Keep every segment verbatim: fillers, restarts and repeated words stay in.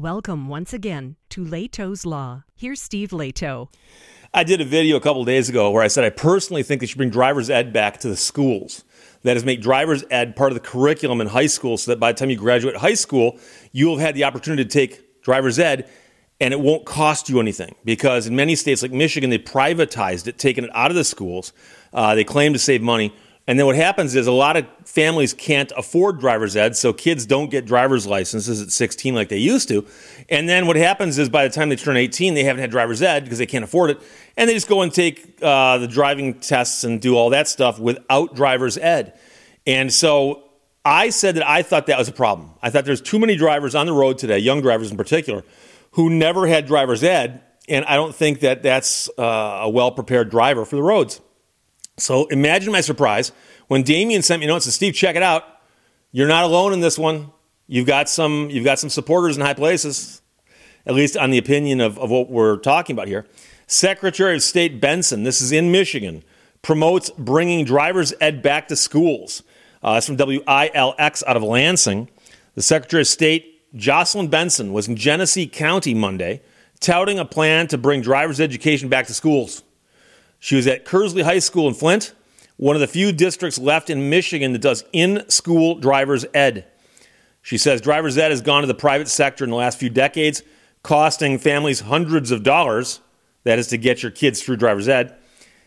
Welcome once again to Lehto's Law. Here's Steve Lehto. I did a video a couple days ago where I said I personally think they should bring driver's ed back to the schools. That is, make driver's ed part of the curriculum in high school so that by the time you graduate high school, you'll have had the opportunity to take driver's ed and it won't cost you anything. Because in many states like Michigan, they privatized it, taking it out of the schools. Uh, they claim to save money. And then what happens is a lot of families can't afford driver's ed, so kids don't get driver's licenses at sixteen like they used to. And then what happens is by the time they turn eighteen, they haven't had driver's ed because they can't afford it. And they just go and take uh, the driving tests and do all that stuff without driver's ed. And so I said that I thought that was a problem. I thought there's too many drivers on the road today, young drivers in particular, who never had driver's ed. And I don't think that that's uh, a well-prepared driver for the roads. So imagine my surprise when Damien sent me a note and said, Steve, check it out. You're not alone in this one. You've got some you've got some supporters in high places, at least on the opinion of, of what we're talking about here. Secretary of State Benson, this is in Michigan, promotes bringing driver's ed back to schools. Uh, that's from W I L X out of Lansing. The Secretary of State, Jocelyn Benson, was in Genesee County Monday, touting a plan to bring driver's education back to schools. She was at Kersley High School in Flint, one of the few districts left in Michigan that does in-school driver's ed. She says driver's ed has gone to the private sector in the last few decades, costing families hundreds of dollars. That is to get your kids through driver's ed.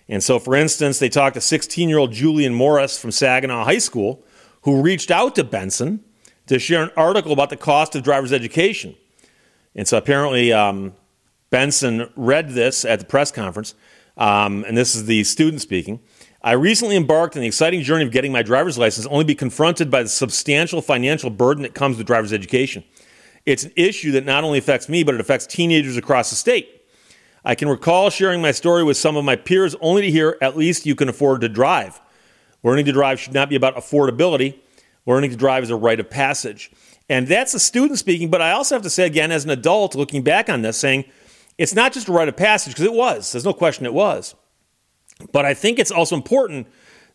And so, for instance, they talked to sixteen-year-old Julian Morris from Saginaw High School, who reached out to Benson to share an article about the cost of driver's education. And so apparently um, Benson read this at the press conference. Um, and this is the student speaking. I recently embarked on the exciting journey of getting my driver's license, only to be confronted by the substantial financial burden that comes with driver's education. It's an issue that not only affects me, but it affects teenagers across the state. I can recall sharing my story with some of my peers only to hear, at least you can afford to drive. Learning to drive should not be about affordability. Learning to drive is a rite of passage. And that's a student speaking, but I also have to say again, as an adult, looking back on this, saying, it's not just a rite of passage, because it was. There's no question it was. But I think it's also important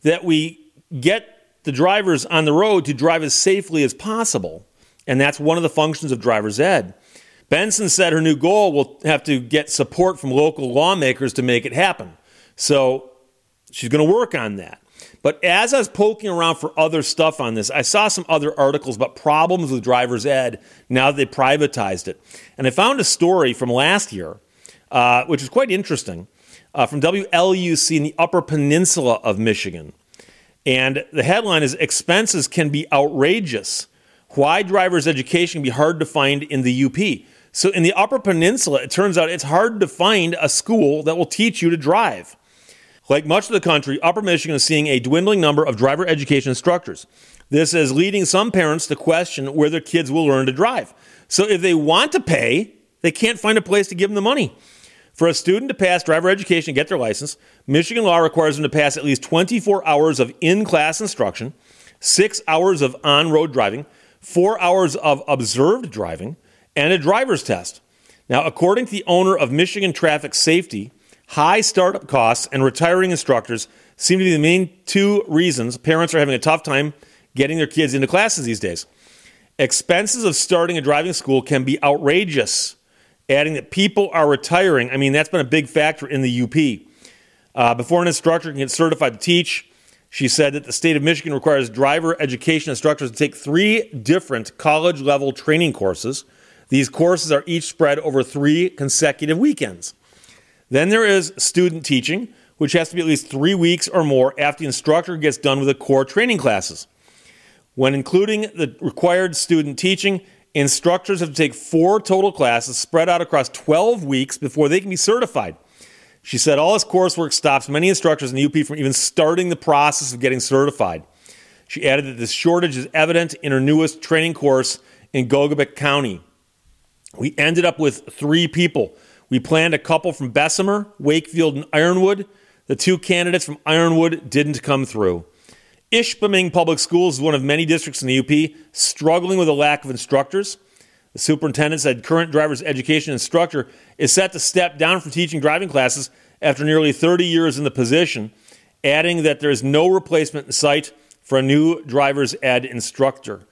that we get the drivers on the road to drive as safely as possible. And that's one of the functions of driver's ed. Benson said her new goal will have to get support from local lawmakers to make it happen. So she's going to work on that. But as I was poking around for other stuff on this, I saw some other articles about problems with driver's ed now that they privatized it. And I found a story from last year, uh, which is quite interesting, uh, from W L U C in the Upper Peninsula of Michigan. And the headline is, Expenses Can Be Outrageous. Why Driver's Education Can Be Hard to Find in the U P. So in the Upper Peninsula, it turns out it's hard to find a school that will teach you to drive. Like much of the country, Upper Michigan is seeing a dwindling number of driver education instructors. This is leading some parents to question where their kids will learn to drive. So if they want to pay, they can't find a place to give them the money. For a student to pass driver education and get their license, Michigan law requires them to pass at least twenty-four hours of in-class instruction, six hours of on-road driving, four hours of observed driving, and a driver's test. Now, according to the owner of Michigan Traffic Safety, high startup costs and retiring instructors seem to be the main two reasons parents are having a tough time getting their kids into classes these days. Expenses of starting a driving school can be outrageous, adding that people are retiring. I mean, that's been a big factor in the U P. Uh, before an instructor can get certified to teach, she said that the state of Michigan requires driver education instructors to take three different college-level training courses. These courses are each spread over three consecutive weekends. Then there is student teaching, which has to be at least three weeks or more after the instructor gets done with the core training classes. When including the required student teaching, instructors have to take four total classes spread out across twelve weeks before they can be certified. She said all this coursework stops many instructors in the U P from even starting the process of getting certified. She added that this shortage is evident in her newest training course in Gogebic County. We ended up with three people. We planned a couple from Bessemer, Wakefield, and Ironwood. The two candidates from Ironwood didn't come through. Ishpeming Public Schools is one of many districts in the U P struggling with a lack of instructors. The superintendent said current driver's education instructor is set to step down from teaching driving classes after nearly thirty years in the position, adding that there is no replacement in sight for a new driver's ed instructor.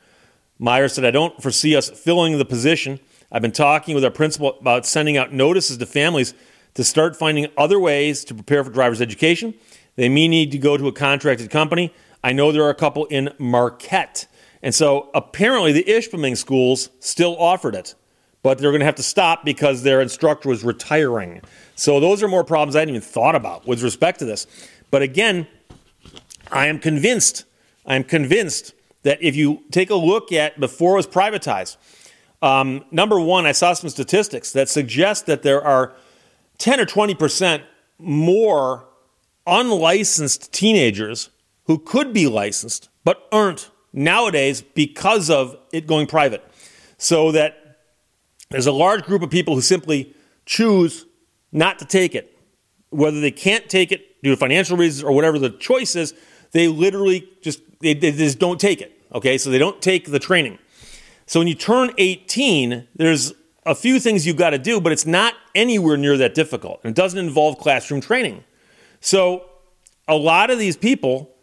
Meyer said, I don't foresee us filling the position. I've been talking with our principal about sending out notices to families to start finding other ways to prepare for driver's education. They may need to go to a contracted company. I know there are a couple in Marquette. And so apparently the Ishpeming schools still offered it, but they're going to have to stop because their instructor was retiring. So those are more problems I hadn't even thought about with respect to this. But again, I am convinced, I am convinced that if you take a look at before it was privatized, um, number one, I saw some statistics that suggest that there are ten or twenty percent more unlicensed teenagers who could be licensed but aren't nowadays because of it going private. So that there's a large group of people who simply choose not to take it. Whether they can't take it due to financial reasons or whatever the choice is, they literally just they, they just don't take it. Okay, so they don't take the training. So when you turn eighteen, there's a few things you've got to do, but it's not anywhere near that difficult. And it doesn't involve classroom training. So a lot of these people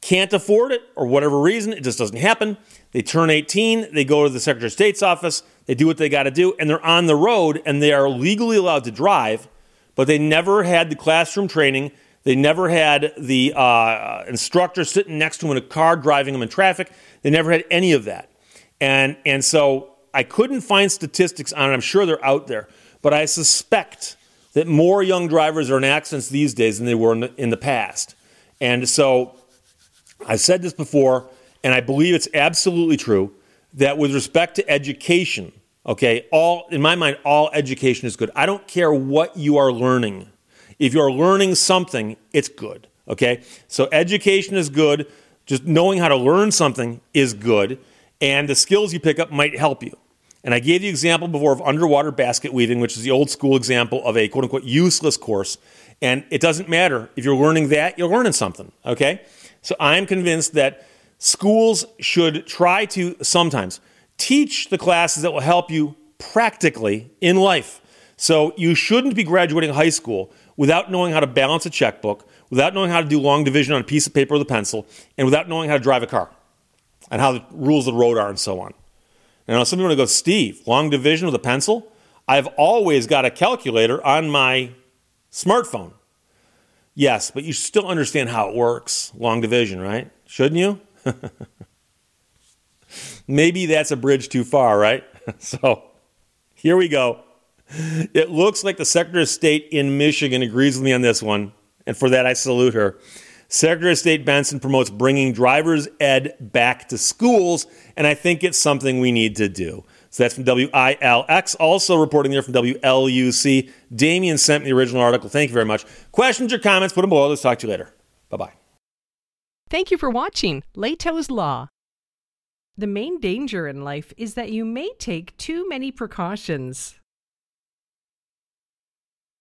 can't afford it or whatever reason, it just doesn't happen. They turn eighteen, they go to the Secretary of State's office, they do what they got to do, and they're on the road, and they are legally allowed to drive, but they never had the classroom training. They never had the uh, instructor sitting next to them in a car driving them in traffic. They never had any of that. And and so I couldn't find statistics on it. I'm sure they're out there. But I suspect that more young drivers are in accidents these days than they were in the, in the past. And so I've said this before, and I believe it's absolutely true, that with respect to education, okay, all in my mind, all education is good. I don't care what you are learning. If you're learning something, it's good, okay? So education is good. Just knowing how to learn something is good, and the skills you pick up might help you. And I gave the example before of underwater basket weaving, which is the old school example of a quote-unquote useless course, and it doesn't matter. If you're learning that, you're learning something, okay? So I'm convinced that schools should try to sometimes teach the classes that will help you practically in life. So you shouldn't be graduating high school without knowing how to balance a checkbook, without knowing how to do long division on a piece of paper with a pencil, and without knowing how to drive a car and how the rules of the road are and so on. Now, some people want to go, Steve, long division with a pencil? I've always got a calculator on my smartphone. Yes, but you still understand how it works, long division, right? Shouldn't you? Maybe that's a bridge too far, right? So here we go. It looks like the Secretary of State in Michigan agrees with me on this one, and for that I salute her. Secretary of State Benson promotes bringing driver's ed back to schools, and I think it's something we need to do. So that's from W I L X, also reporting there from W L U C. Damien sent me the original article. Thank you very much. Questions or comments, put them below. Let's talk to you later. Bye-bye. Thank you for watching Lehto's Law. The main danger in life is that you may take too many precautions.